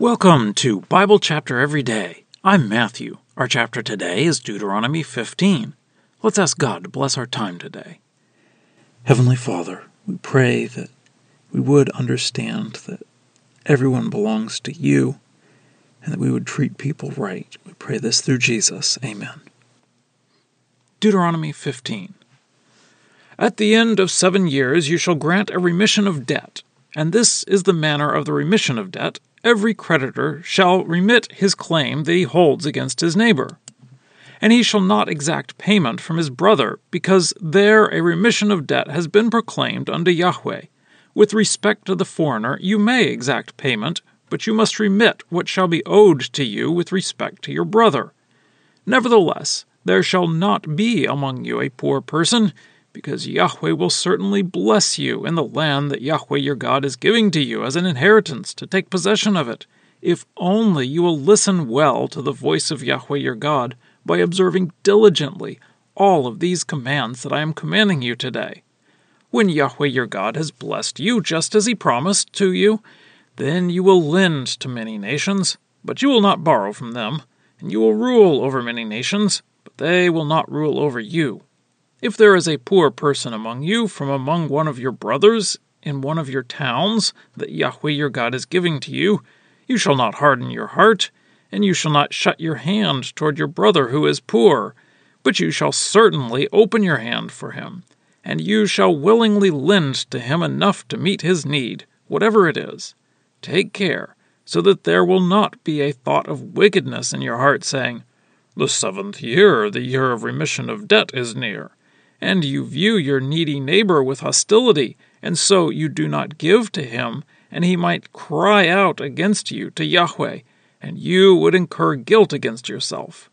Welcome to Bible Chapter Every Day. I'm Matthew. Our chapter today is Deuteronomy 15. Let's ask God to bless our time today. Heavenly Father, we pray that we would understand that everyone belongs to you and that we would treat people right. We pray this through Jesus. Amen. Deuteronomy 15. At the end of 7 years you shall grant a remission of debt, and this is the manner of the remission of debt. Every creditor shall remit his claim that he holds against his neighbor. And he shall not exact payment from his brother, because there a remission of debt has been proclaimed unto Yahweh. With respect to the foreigner you may exact payment, but you must remit what shall be owed to you with respect to your brother. Nevertheless, there shall not be among you a poor person, because Yahweh will certainly bless you in the land that Yahweh your God is giving to you as an inheritance to take possession of it, if only you will listen well to the voice of Yahweh your God by observing diligently all of these commands that I am commanding you today. When Yahweh your God has blessed you just as he promised to you, then you will lend to many nations, but you will not borrow from them, and you will rule over many nations, but they will not rule over you. If there is a poor person among you from among one of your brothers in one of your towns that Yahweh your God is giving to you, you shall not harden your heart, and you shall not shut your hand toward your brother who is poor, but you shall certainly open your hand for him, and you shall willingly lend to him enough to meet his need, whatever it is. Take care, so that there will not be a thought of wickedness in your heart, saying, "The 7th year, the year of remission of debt, is near." And you view your needy neighbor with hostility, and so you do not give to him, and he might cry out against you to Yahweh, and you would incur guilt against yourself.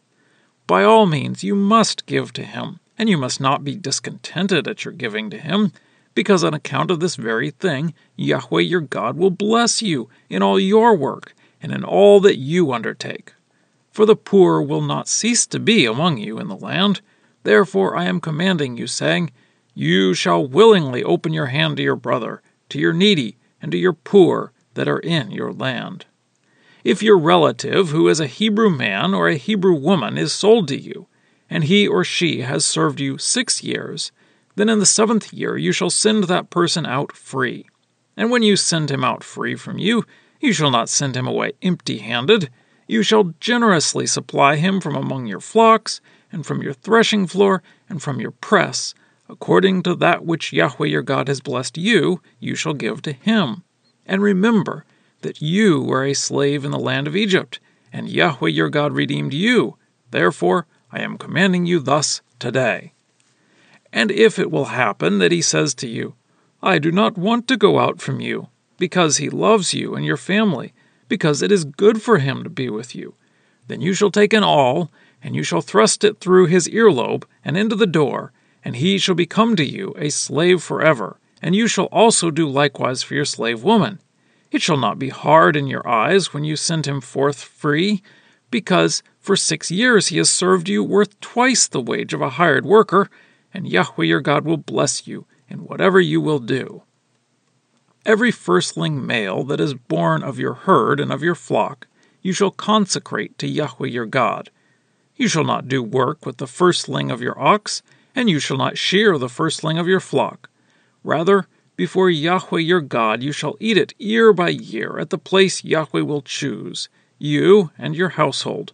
By all means you must give to him, and you must not be discontented at your giving to him, because on account of this very thing Yahweh your God will bless you in all your work, and in all that you undertake. For the poor will not cease to be among you in the land. Therefore I am commanding you, saying, you shall willingly open your hand to your brother, to your needy, and to your poor that are in your land. If your relative, who is a Hebrew man or a Hebrew woman, is sold to you, and he or she has served you 6 years, then in the 7th year you shall send that person out free. And when you send him out free from you, you shall not send him away empty-handed. You shall generously supply him from among your flocks, and from your threshing floor, and from your press, according to that which Yahweh your God has blessed you, you shall give to him. And remember that you were a slave in the land of Egypt, and Yahweh your God redeemed you. Therefore I am commanding you thus today. And if it will happen that he says to you, I do not want to go out from you, because he loves you and your family, because it is good for him to be with you, then you shall take an awl, and you shall thrust it through his earlobe and into the door, and he shall become to you a slave forever, and you shall also do likewise for your slave woman. It shall not be hard in your eyes when you send him forth free, because for 6 years he has served you worth twice the wage of a hired worker, and Yahweh your God will bless you in whatever you will do. Every firstling male that is born of your herd and of your flock, you shall consecrate to Yahweh your God. You shall not do work with the firstling of your ox, and you shall not shear the firstling of your flock. Rather, before Yahweh your God you shall eat it year by year at the place Yahweh will choose, you and your household.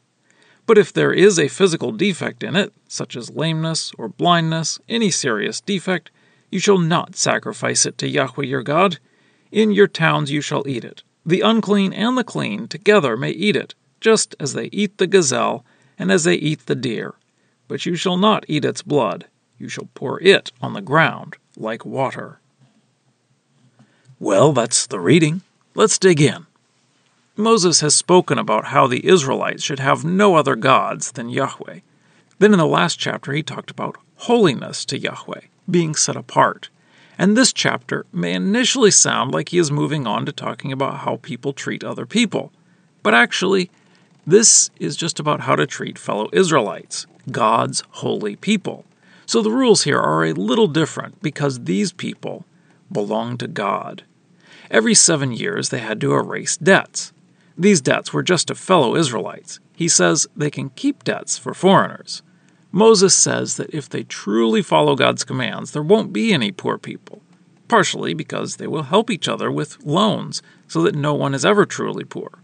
But if there is a physical defect in it, such as lameness or blindness, any serious defect, you shall not sacrifice it to Yahweh your God. In your towns you shall eat it. The unclean and the clean together may eat it, just as they eat the gazelle, and as they eat the deer. But you shall not eat its blood. You shall pour it on the ground like water. Well, that's the reading. Let's dig in. Moses has spoken about how the Israelites should have no other gods than Yahweh. Then in the last chapter he talked about holiness to Yahweh, being set apart. And this chapter may initially sound like he is moving on to talking about how people treat other people. But actually, this is just about how to treat fellow Israelites, God's holy people. So the rules here are a little different because these people belong to God. Every 7 years they had to erase debts. These debts were just to fellow Israelites. He says they can keep debts for foreigners. Moses says that if they truly follow God's commands, there won't be any poor people, partially because they will help each other with loans so that no one is ever truly poor.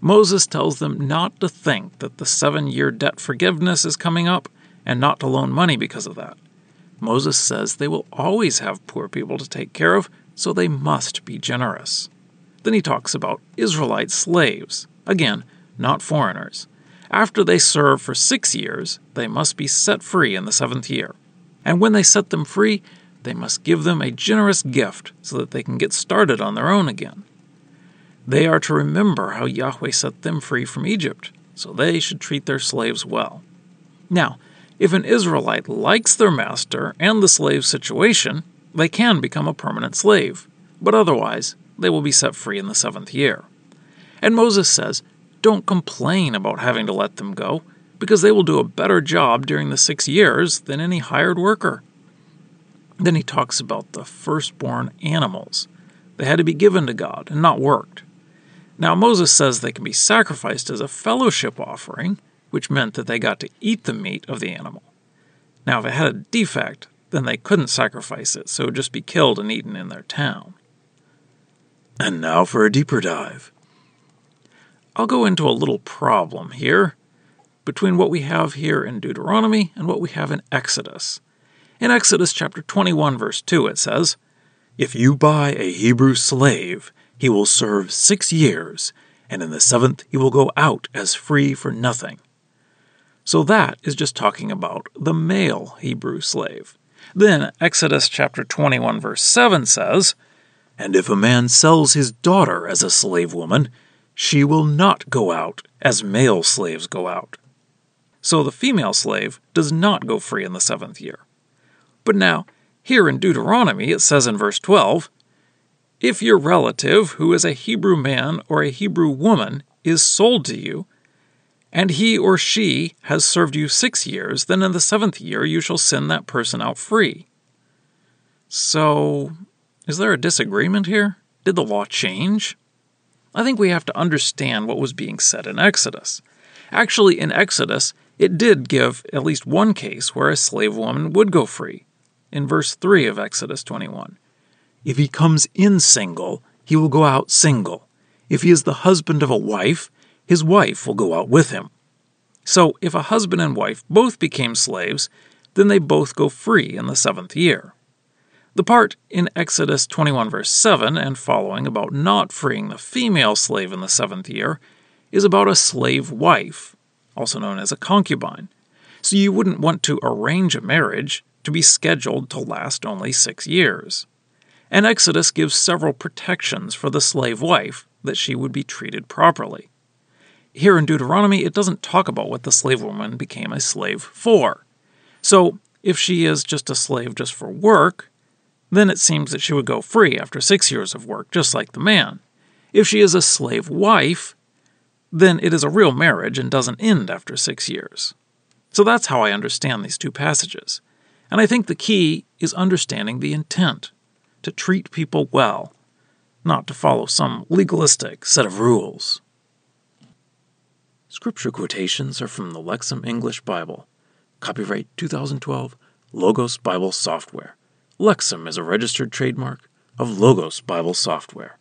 Moses tells them not to think that the 7-year debt forgiveness is coming up and not to loan money because of that. Moses says they will always have poor people to take care of, so they must be generous. Then he talks about Israelite slaves, again, not foreigners. After they serve for 6 years, they must be set free in the 7th year. And when they set them free, they must give them a generous gift so that they can get started on their own again. They are to remember how Yahweh set them free from Egypt, so they should treat their slaves well. Now, if an Israelite likes their master and the slave situation, they can become a permanent slave, but otherwise, they will be set free in the 7th year. And Moses says, don't complain about having to let them go, because they will do a better job during the 6 years than any hired worker. Then he talks about the firstborn animals. They had to be given to God and not worked. Now Moses says they can be sacrificed as a fellowship offering, which meant that they got to eat the meat of the animal. Now if it had a defect, then they couldn't sacrifice it, so it would just be killed and eaten in their town. And now for a deeper dive. I'll go into a little problem here between what we have here in Deuteronomy and what we have in Exodus. In Exodus chapter 21, verse 2, it says, "If you buy a Hebrew slave, he will serve 6 years, and in the 7th he will go out as free for nothing." So that is just talking about the male Hebrew slave. Then Exodus chapter 21, verse 7 says, "And if a man sells his daughter as a slave woman, she will not go out as male slaves go out." So the female slave does not go free in the 7th year. But now, here in Deuteronomy, it says in verse 12, "If your relative, who is a Hebrew man or a Hebrew woman, is sold to you, and he or she has served you 6 years, then in the 7th year you shall send that person out free." So, is there a disagreement here? Did the law change? I think we have to understand what was being said in Exodus. Actually, in Exodus, it did give at least one case where a slave woman would go free. In verse 3 of Exodus 21, "If he comes in single, he will go out single. If he is the husband of a wife, his wife will go out with him." So if a husband and wife both became slaves, then they both go free in the 7th year. The part in Exodus 21 verse 7 and following about not freeing the female slave in the 7th year is about a slave wife, also known as a concubine. So you wouldn't want to arrange a marriage to be scheduled to last only 6 years. And Exodus gives several protections for the slave wife that she would be treated properly. Here in Deuteronomy, it doesn't talk about what the slave woman became a slave for. So if she is just a slave just for work, then it seems that she would go free after 6 years of work, just like the man. If she is a slave wife, then it is a real marriage and doesn't end after 6 years. So that's how I understand these two passages. And I think the key is understanding the intent, to treat people well, not to follow some legalistic set of rules. Scripture quotations are from the Lexham English Bible. Copyright 2012, Logos Bible Software. Lexham is a registered trademark of Logos Bible Software.